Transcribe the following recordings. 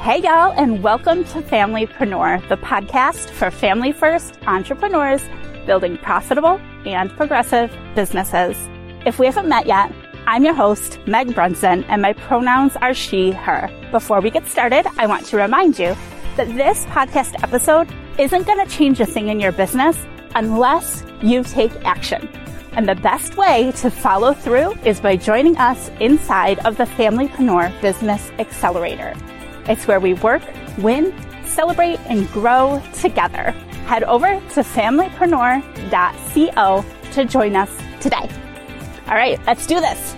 Hey, y'all, and welcome to Familypreneur, the podcast for family-first entrepreneurs building profitable and progressive businesses. If we haven't met yet, I'm your host, Meg Brunson, and my pronouns are she, her. Before we get started, I want to remind you that this podcast episode isn't going to change a thing in your business unless you take action. And the best way to follow through is by joining us inside of the Familypreneur Business Accelerator. It's where we work, win, celebrate, and grow together. Head over to familypreneur.co to join us today. All right, let's do this.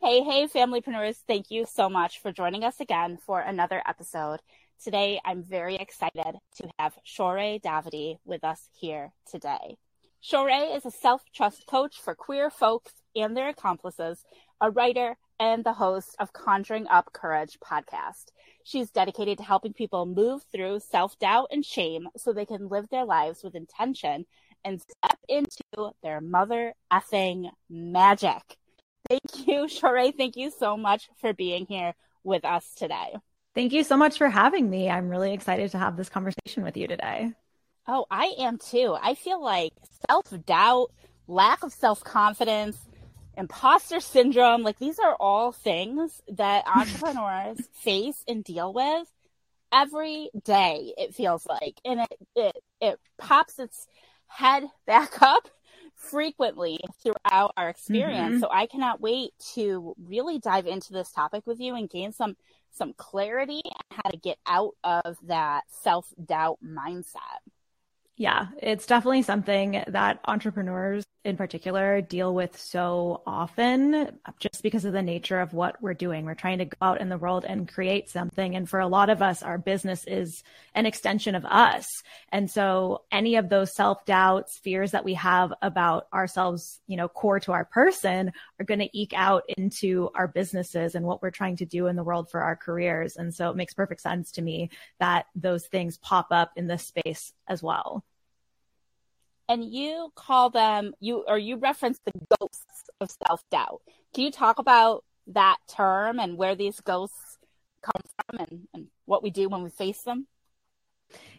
Hey, Familypreneurs. Thank you so much for joining us again for another episode. Today, I'm very excited to have Shohreh Davidi with us here today. Shohreh is a self-trust coach for queer folks and their accomplices, a writer, and the host of Conjuring Up Courage podcast. She's dedicated to helping people move through self-doubt and shame so they can live their lives with intention and step into their mother effing magic. Thank you, Shohreh. Thank you so much for being here with us today. Thank you so much for having me. I'm really excited to have this conversation with you today. Oh, I am too. I feel like self-doubt, lack of self-confidence, imposter syndrome, like these are all things that entrepreneurs face and deal with every day, it feels like. And it pops its head back up frequently throughout our experience. Mm-hmm. So I cannot wait to really dive into this topic with you and gain some clarity on how to get out of that self-doubt mindset. Yeah, it's definitely something that entrepreneurs in particular deal with so often just because of the nature of what we're doing. We're trying to go out in the world and create something. And for a lot of us, our business is an extension of us. And so any of those self-doubts, fears that we have about ourselves, core to our person are going to eke out into our businesses and what we're trying to do in the world for our careers. And so it makes perfect sense to me that those things pop up in this space as well. And you call them, you reference the ghosts of self-doubt. Can you talk about that term and where these ghosts come from and what we do when we face them?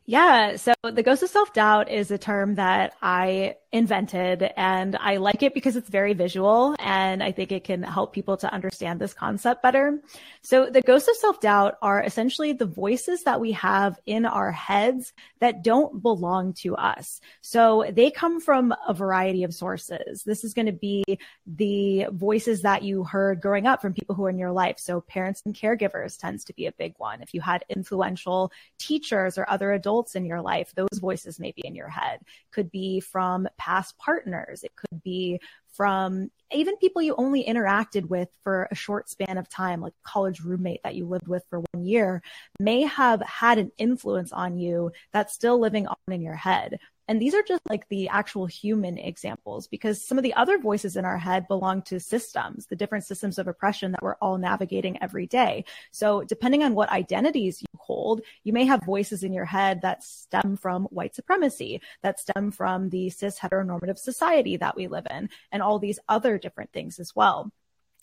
Yeah. So the ghost of self-doubt is a term that I invented, and I like it because it's very visual and I think it can help people to understand this concept better. So the ghosts of self-doubt are essentially the voices that we have in our heads that don't belong to us. So they come from a variety of sources. This is going to be the voices that you heard growing up from people who are in your life. So parents and caregivers tends to be a big one. If you had influential teachers or other adults in your life, those voices may be in your head. Could be from past partners. It could be from even people you only interacted with for a short span of time, like a college roommate that you lived with for 1 year, may have had an influence on you that's still living on in your head. And these are just like the actual human examples, because some of the other voices in our head belong to systems, the different systems of oppression that we're all navigating every day. So depending on what identities you hold, you may have voices in your head that stem from white supremacy, that stem from the cis heteronormative society that we live in, and all these other different things as well.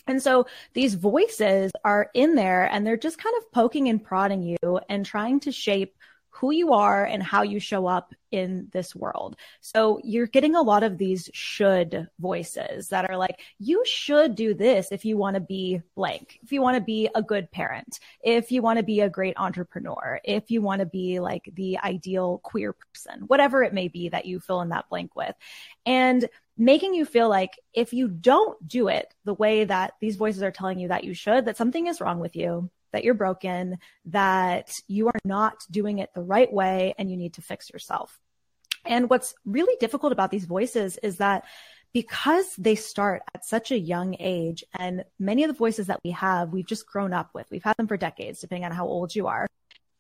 And so these voices are in there and they're just kind of poking and prodding you and trying to shape who you are and how you show up in this world. So you're getting a lot of these should voices that are like, you should do this if you want to be blank, if you want to be a good parent, if you want to be a great entrepreneur, if you want to be like the ideal queer person, whatever it may be that you fill in that blank with. And making you feel like if you don't do it the way that these voices are telling you that you should, that something is wrong with you, that you're broken, that you are not doing it the right way, and you need to fix yourself. And what's really difficult about these voices is that because they start at such a young age, and many of the voices that we have, we've just grown up with. We've had them for decades, depending on how old you are.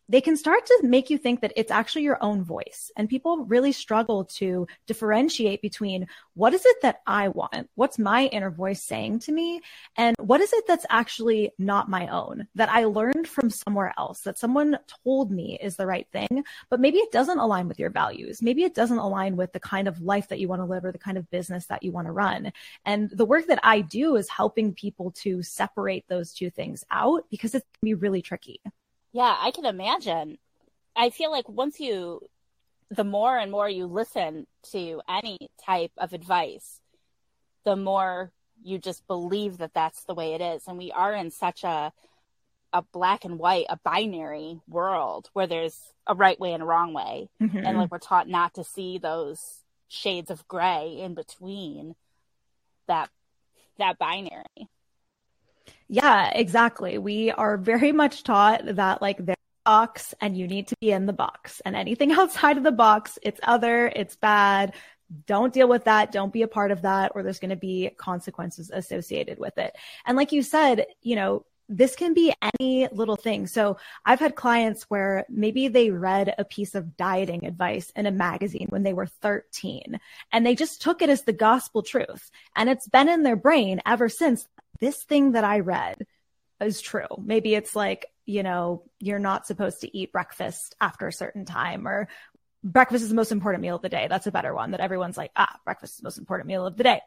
they can start to make you think that it's actually your own voice. And people really struggle to differentiate between what is it that I want? What's my inner voice saying to me? And what is it that's actually not my own, that I learned from somewhere else, that someone told me is the right thing, but maybe it doesn't align with your values. Maybe it doesn't align with the kind of life that you want to live or the kind of business that you want to run. And the work that I do is helping people to separate those two things out because it can be really tricky. Yeah, I can imagine. I feel like the more and more you listen to any type of advice, the more you just believe that that's the way it is. And we are in such a black and white, a binary world where there's a right way and a wrong way. Mm-hmm. And like we're taught not to see those shades of gray in between that binary. Yeah, exactly. We are very much taught that like there's a box and you need to be in the box, and anything outside of the box, it's other, it's bad. Don't deal with that. Don't be a part of that, or there's going to be consequences associated with it. And like you said, this can be any little thing. So I've had clients where maybe they read a piece of dieting advice in a magazine when they were 13, and they just took it as the gospel truth. And it's been in their brain ever since. This thing that I read is true. Maybe it's like, you're not supposed to eat breakfast after a certain time, or breakfast is the most important meal of the day. That's a better one that everyone's like, breakfast is the most important meal of the day.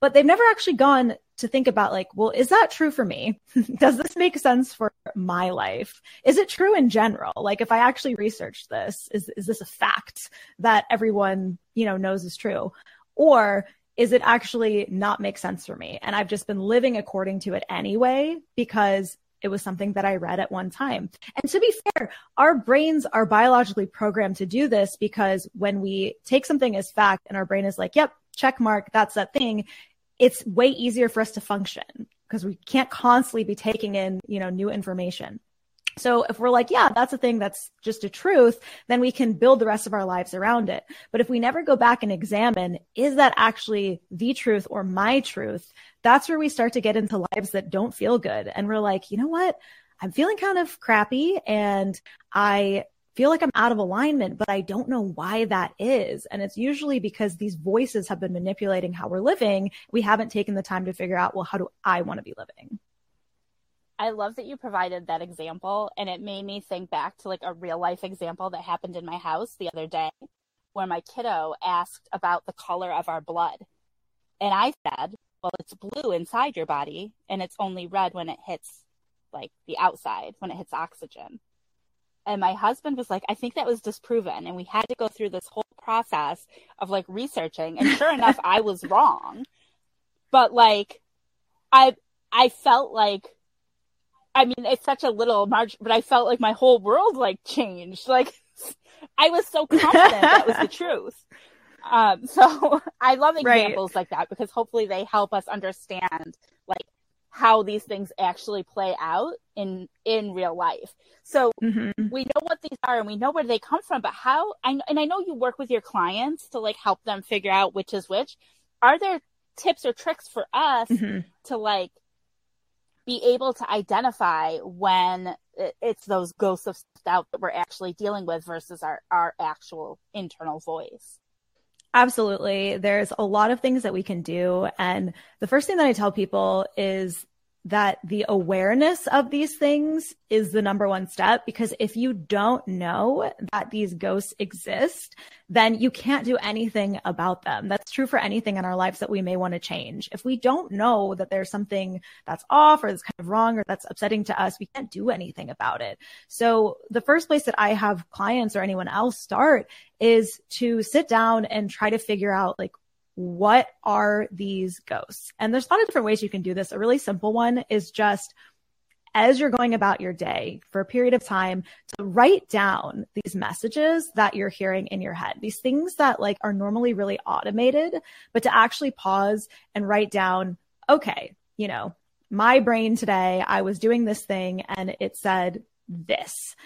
But they've never actually gone to think about like, well, is that true for me? Does this make sense for my life? Is it true in general? Like if I actually researched this, is this a fact that everyone, knows is true? Or is it actually not make sense for me? And I've just been living according to it anyway, because it was something that I read at one time. And to be fair, our brains are biologically programmed to do this, because when we take something as fact and our brain is like, yep, check mark, that's that thing, it's way easier for us to function because we can't constantly be taking in, new information. So if we're like, yeah, that's a thing, that's just a truth, then we can build the rest of our lives around it. But if we never go back and examine, is that actually the truth or my truth? That's where we start to get into lives that don't feel good. And we're like, you know what? I'm feeling kind of crappy and I feel like I'm out of alignment, but I don't know why that is. And it's usually because these voices have been manipulating how we're living. We haven't taken the time to figure out, well, how do I want to be living? I love that you provided that example, and it made me think back to like a real life example that happened in my house the other day where my kiddo asked about the color of our blood. And I said, well, it's blue inside your body and it's only red when it hits like the outside, when it hits oxygen. And my husband was like, I think that was disproven. And we had to go through this whole process of like researching. And sure enough, I was wrong. But like, I felt like, I mean, it's such a little margin, but I felt like my whole world like changed. Like I was so confident that was the truth. So I love examples like that, because hopefully they help us understand like how these things actually play out in real life. So we know what these are and we know where they come from, but I know you work with your clients to like help them figure out which is which. Are there tips or tricks for us to like be able to identify when it's those ghosts of doubt that we're actually dealing with versus our actual internal voice? Absolutely. There's a lot of things that we can do. And the first thing that I tell people is that the awareness of these things is the number one step, because if you don't know that these ghosts exist, then you can't do anything about them. That's true for anything in our lives that we may want to change. If we don't know that there's something that's off or that's kind of wrong or that's upsetting to us, we can't do anything about it. So the first place that I have clients or anyone else start is to sit down and try to figure out like, what are these ghosts? And there's a lot of different ways you can do this. A really simple one is just as you're going about your day for a period of time to write down these messages that you're hearing in your head, these things that like are normally really automated, but to actually pause and write down, okay, my brain today, I was doing this thing and it said this.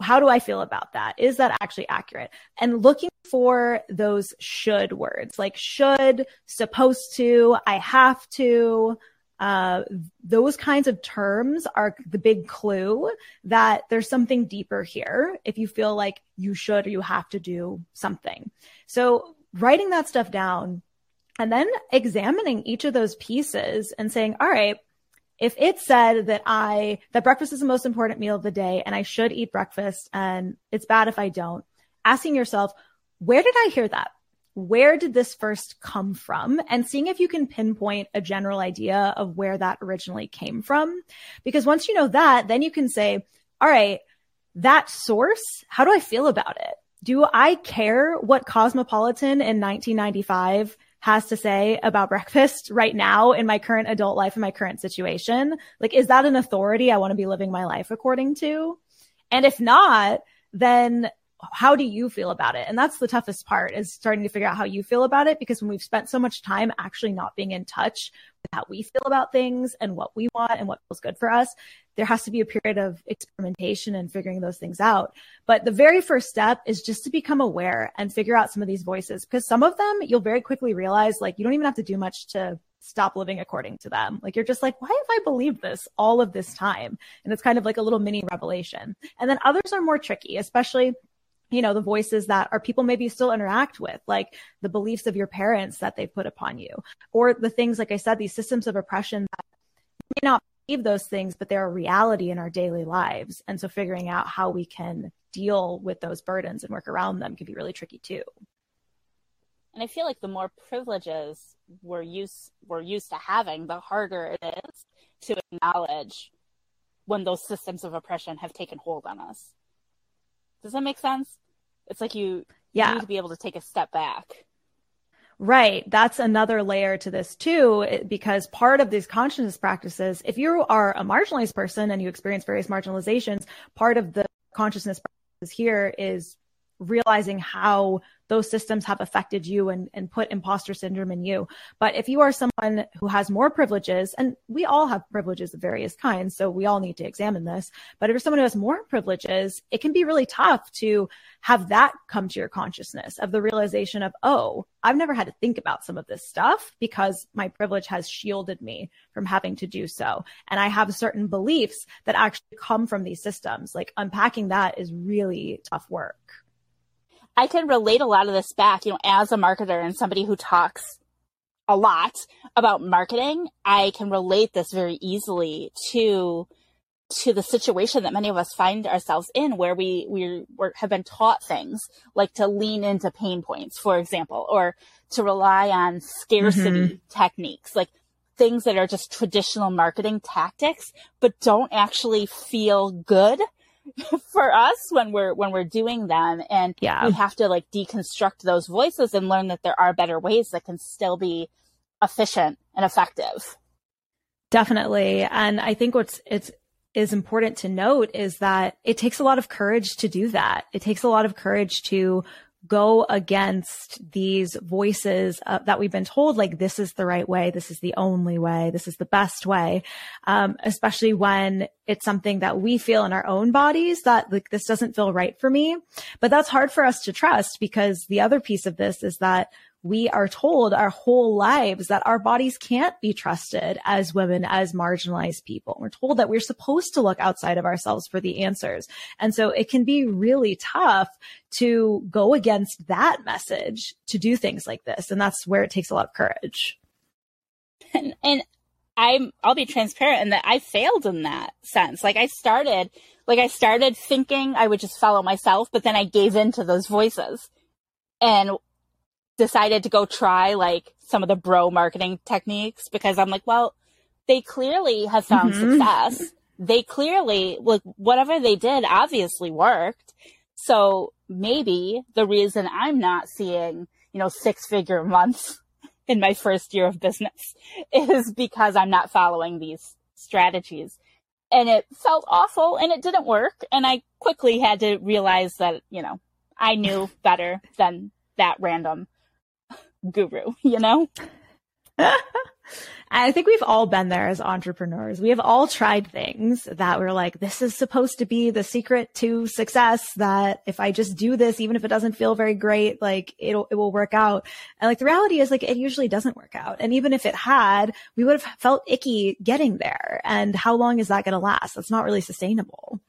How do I feel about that? Is that actually accurate? And looking for those should words, like should, supposed to, I have to, Those kinds of terms are the big clue that there's something deeper here if you feel like you should or you have to do something. So writing that stuff down and then examining each of those pieces and saying, all right, if it said that breakfast is the most important meal of the day and I should eat breakfast and it's bad if I don't, asking yourself, where did I hear that? Where did this first come from? And seeing if you can pinpoint a general idea of where that originally came from. Because once you know that, then you can say, all right, that source, how do I feel about it? Do I care what Cosmopolitan in 1995 has to say about breakfast right now in my current adult life and my current situation? Like, is that an authority I want to be living my life according to? And if not, then how do you feel about it? And that's the toughest part, is starting to figure out how you feel about it, because when we've spent so much time actually not being in touch with how we feel about things and what we want and what feels good for us, there has to be a period of experimentation and figuring those things out. But the very first step is just to become aware and figure out some of these voices, because some of them you'll very quickly realize, like, you don't even have to do much to stop living according to them. Like, you're just like, why have I believed this all of this time? And it's kind of like a little mini revelation. And then others are more tricky, especially the voices that are people maybe still interact with, like the beliefs of your parents that they put upon you, or the things, like I said, these systems of oppression that may not believe those things, but they're a reality in our daily lives. And so figuring out how we can deal with those burdens and work around them can be really tricky too. And I feel like the more privileges we're used to having, the harder it is to acknowledge when those systems of oppression have taken hold on us. Does that make sense? It's like you need to be able to take a step back. Right. That's another layer to this too, because part of these consciousness practices, if you are a marginalized person and you experience various marginalizations, part of the consciousness practices here is realizing how those systems have affected you and put imposter syndrome in you. But if you are someone who has more privileges, and we all have privileges of various kinds, so we all need to examine this, but if you're someone who has more privileges, it can be really tough to have that come to your consciousness, of the realization of, oh, I've never had to think about some of this stuff because my privilege has shielded me from having to do so. And I have certain beliefs that actually come from these systems. Like, unpacking that is really tough work. I can relate a lot of this back, as a marketer and somebody who talks a lot about marketing, I can relate this very easily to the situation that many of us find ourselves in, where we have been taught things like to lean into pain points, for example, or to rely on scarcity techniques, like things that are just traditional marketing tactics, but don't actually feel good for us when we're doing them. And we have to deconstruct those voices and learn that there are better ways that can still be efficient and effective. Definitely. And I think what is important to note is that it takes a lot of courage to do that. It takes a lot of courage to go against these voices that we've been told, like, this is the right way, this is the only way, this is the best way, especially when it's something that we feel in our own bodies that, like, this doesn't feel right for me. But that's hard for us to trust, because the other piece of this is that we are told our whole lives that our bodies can't be trusted as women, as marginalized people. We're told that we're supposed to look outside of ourselves for the answers. And so it can be really tough to go against that message to do things like this. And that's where it takes a lot of courage. And I'll be transparent in that I failed in that sense. I started thinking I would just follow myself, but then I gave in to those voices and decided to go try some of the bro marketing techniques, because I'm like, well, they clearly have found success. They clearly, whatever they did obviously worked. So maybe the reason I'm not seeing, 6-figure months in my first year of business is because I'm not following these strategies. And it felt awful and it didn't work. And I quickly had to realize that, I knew better than that random guru. I think we've all been there as entrepreneurs. We have all tried things that we're like, this is supposed to be the secret to success, that if I just do this, even if it doesn't feel very great, like it will work out. And like the reality is, like, it usually doesn't work out. And even if it had, we would have felt icky getting there. And how long is that going to last? That's not really sustainable.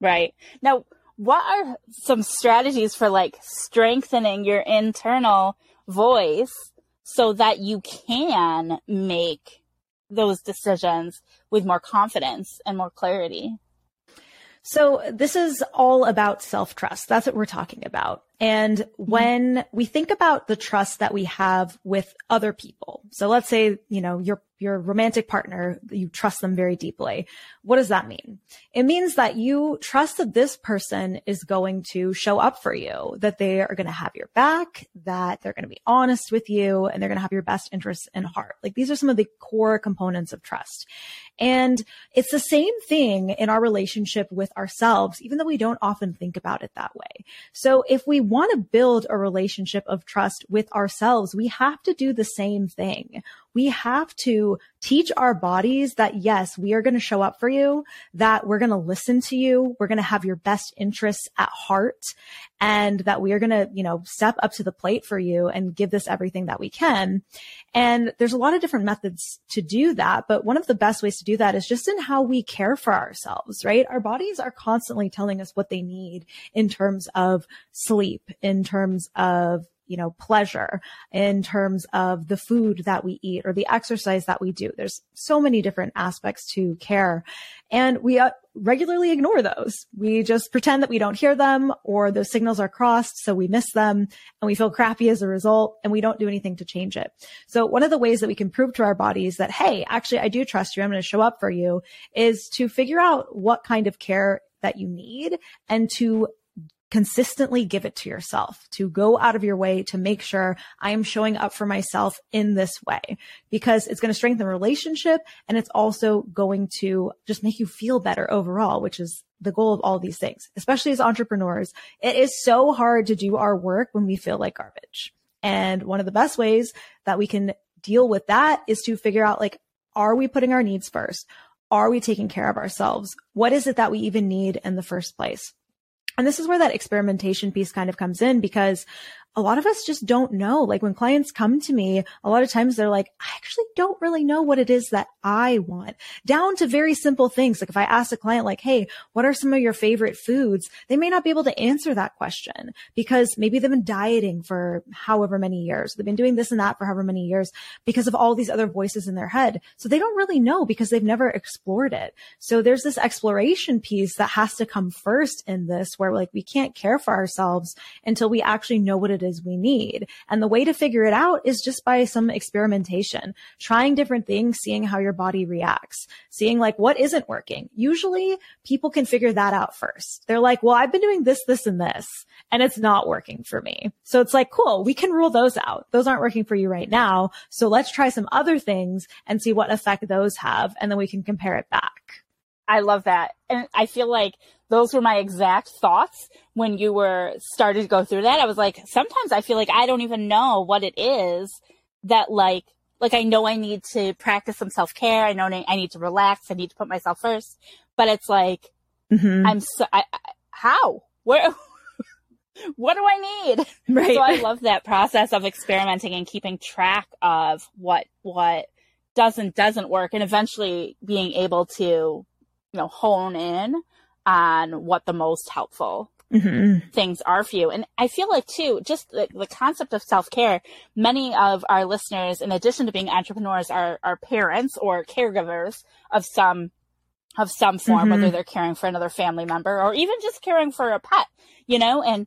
Right. Now, what are some strategies for like strengthening your internal voice so that you can make those decisions with more confidence and more clarity? So this is all about self-trust. That's what we're talking about. And when we think about the trust that we have with other people, so let's say, you know, your romantic partner, you trust them very deeply. What does that mean? It means that you trust that this person is going to show up for you, that they are going to have your back, that they're going to be honest with you, and they're going to have your best interests in heart. Like these are some of the core components of trust. And it's the same thing in our relationship with ourselves, even though we don't often think about it that way. So if we want to build a relationship of trust with ourselves, we have to do the same thing. We have to teach our bodies that, yes, we are going to show up for you, that we're going to listen to you, we're going to have your best interests at heart, and that we are going to, you know, step up to the plate for you and give this everything that we can. And there's a lot of different methods to do that. But one of the best ways to do that is just in how we care for ourselves, right? Our bodies are constantly telling us what they need in terms of sleep, in terms of, you know, pleasure, in terms of the food that we eat or the exercise that we do. There's so many different aspects to care. And we regularly ignore those. We just pretend that we don't hear them, or those signals are crossed, so we miss them and we feel crappy as a result, and we don't do anything to change it. So one of the ways that we can prove to our bodies that, hey, actually, I do trust you, I'm going to show up for you, is to figure out what kind of care that you need and to consistently give it to yourself, to go out of your way to make sure I am showing up for myself in this way, because it's going to strengthen the relationship. And it's also going to just make you feel better overall, which is the goal of all these things, especially as entrepreneurs. It is so hard to do our work when we feel like garbage. And one of the best ways that we can deal with that is to figure out, like, are we putting our needs first? Are we taking care of ourselves? What is it that we even need in the first place? And this is where that experimentation piece kind of comes in, because a lot of us just don't know. Like when clients come to me, a lot of times they're like, I actually don't really know what it is that I want, down to very simple things. Like if I ask a client like, hey, what are some of your favorite foods? They may not be able to answer that question because maybe they've been dieting for however many years. They've been doing this and that for however many years because of all these other voices in their head. So they don't really know because they've never explored it. So there's this exploration piece that has to come first in this, where like we can't care for ourselves until we actually know what it is we need. And the way to figure it out is just by some experimentation, trying different things, seeing how your body reacts, seeing like what isn't working. Usually people can figure that out first. They're like, well, I've been doing this, this, and this, and it's not working for me. So it's like, cool, we can rule those out. Those aren't working for you right now. So let's try some other things and see what effect those have. And then we can compare it back. I love that. And I feel like those were my exact thoughts when you were started to go through that. I was like, sometimes I feel like I don't even know what it is that like I know I need to practice some self-care. I know I need to relax. I need to put myself first, but it's like, how, where, what do I need? Right. So I love that process of experimenting and keeping track of what doesn't work, and eventually being able to, you know, hone in on what the most helpful things are for you. And I feel like too, just the concept of self-care, many of our listeners, in addition to being entrepreneurs, are parents or caregivers of some form, whether they're caring for another family member or even just caring for a pet, you know, and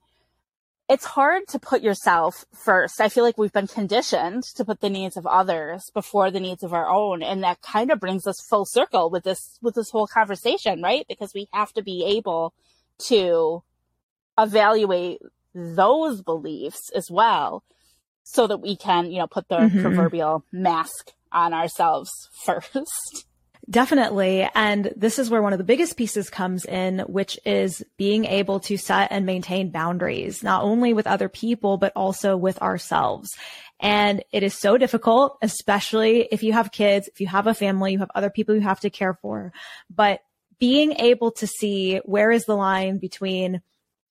it's hard to put yourself first. I feel like we've been conditioned to put the needs of others before the needs of our own. And that kind of brings us full circle with this whole conversation, right? Because we have to be able to evaluate those beliefs as well so that we can, you know, put the proverbial mask on ourselves first. Definitely. And this is where one of the biggest pieces comes in, which is being able to set and maintain boundaries, not only with other people, but also with ourselves. And it is so difficult, especially if you have kids, if you have a family, you have other people you have to care for. But being able to see where is the line between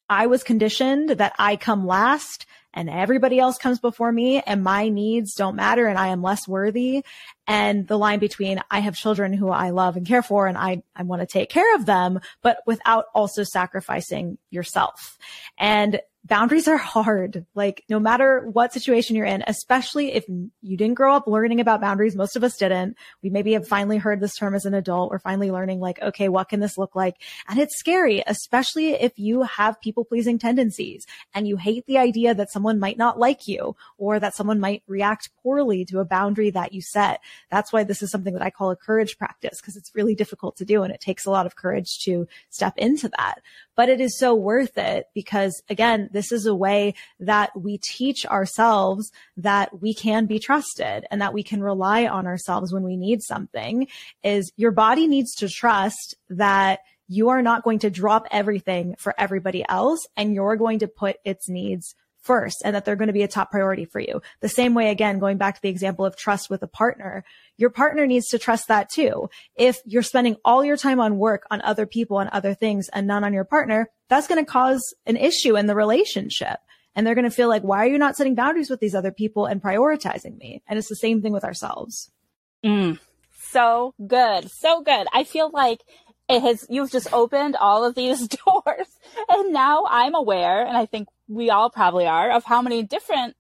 I was conditioned that I come last and everybody else comes before me and my needs don't matter and I am less worthy, and the line between I have children who I love and care for and I want to take care of them, but without also sacrificing yourself. And boundaries are hard, like no matter what situation you're in, especially if you didn't grow up learning about boundaries. Most of us didn't. We maybe have finally heard this term as an adult. We're finally learning like, okay, what can this look like? And it's scary, especially if you have people-pleasing tendencies and you hate the idea that someone might not like you or that someone might react poorly to a boundary that you set. That's why this is something that I call a courage practice, because it's really difficult to do and it takes a lot of courage to step into that. But it is so worth it because, again, this is a way that we teach ourselves that we can be trusted and that we can rely on ourselves when we need something. Is your body needs to trust that you are not going to drop everything for everybody else and you're going to put its needs first and that they're going to be a top priority for you. The same way, again, going back to the example of trust with a partner, your partner needs to trust that too. If you're spending all your time on work, on other people, on other things, and none on your partner, that's going to cause an issue in the relationship. And they're going to feel like, why are you not setting boundaries with these other people and prioritizing me? And it's the same thing with ourselves. So good. So good. I feel like you've just opened all of these doors. And now I'm aware, and I think we all probably are, of how many different,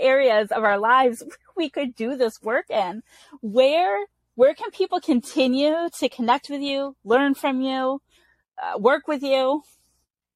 areas of our lives we could do this work in. Where can people continue to connect with you, learn from you, work with you?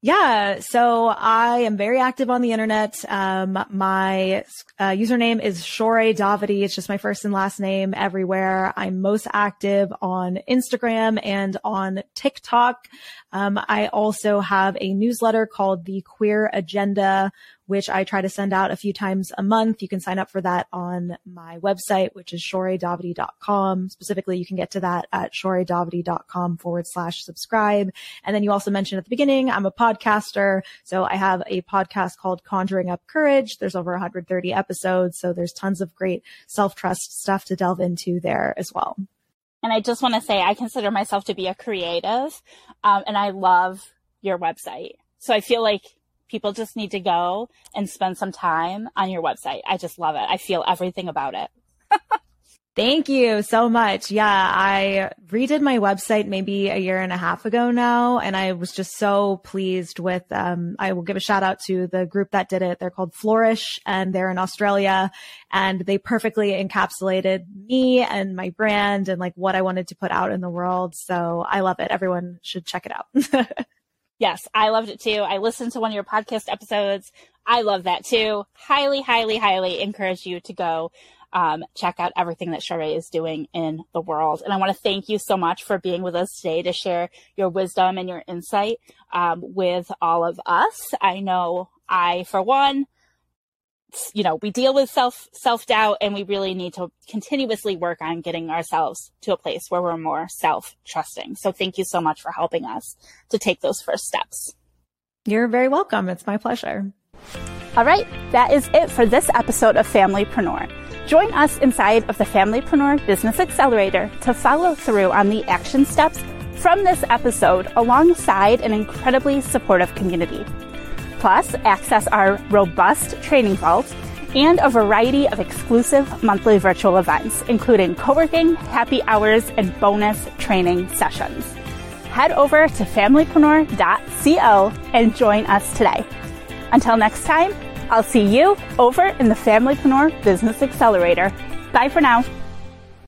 Yeah. So I am very active on the internet. My username is Shohreh Davidi. It's just my first and last name everywhere. I'm most active on Instagram and on TikTok. I also have a newsletter called the Queer Agenda, which I try to send out a few times a month. You can sign up for that on my website, which is shohrehdavidi.com. Specifically, you can get to that at shohrehdavidi.com/subscribe. And then you also mentioned at the beginning, I'm a podcaster. So I have a podcast called Conjuring Up Courage. There's over 130 episodes. So there's tons of great self-trust stuff to delve into there as well. And I just want to say, I consider myself to be a creative, and I love your website. So I feel like people just need to go and spend some time on your website. I just love it. I feel everything about it. Thank you so much. Yeah, I redid my website maybe a year and a half ago now, and I was just so pleased with, I will give a shout out to the group that did it. They're called Flourish, and they're in Australia, and they perfectly encapsulated me and my brand and like what I wanted to put out in the world. So I love it. Everyone should check it out. Yes, I loved it too. I listened to one of your podcast episodes. I love that too. Highly, highly, highly encourage you to go check out everything that Shohreh is doing in the world. And I want to thank you so much for being with us today to share your wisdom and your insight with all of us. I know I, for one, we deal with self-doubt, and we really need to continuously work on getting ourselves to a place where we're more self-trusting. So thank you so much for helping us to take those first steps. You're very welcome. It's my pleasure. All right. That is it for this episode of Familypreneur. Join us inside of the Familypreneur Business Accelerator to follow through on the action steps from this episode alongside an incredibly supportive community. Plus, access our robust training vault and a variety of exclusive monthly virtual events, including co-working, happy hours, and bonus training sessions. Head over to familypreneur.co and join us today. Until next time, I'll see you over in the Familypreneur Business Accelerator. Bye for now.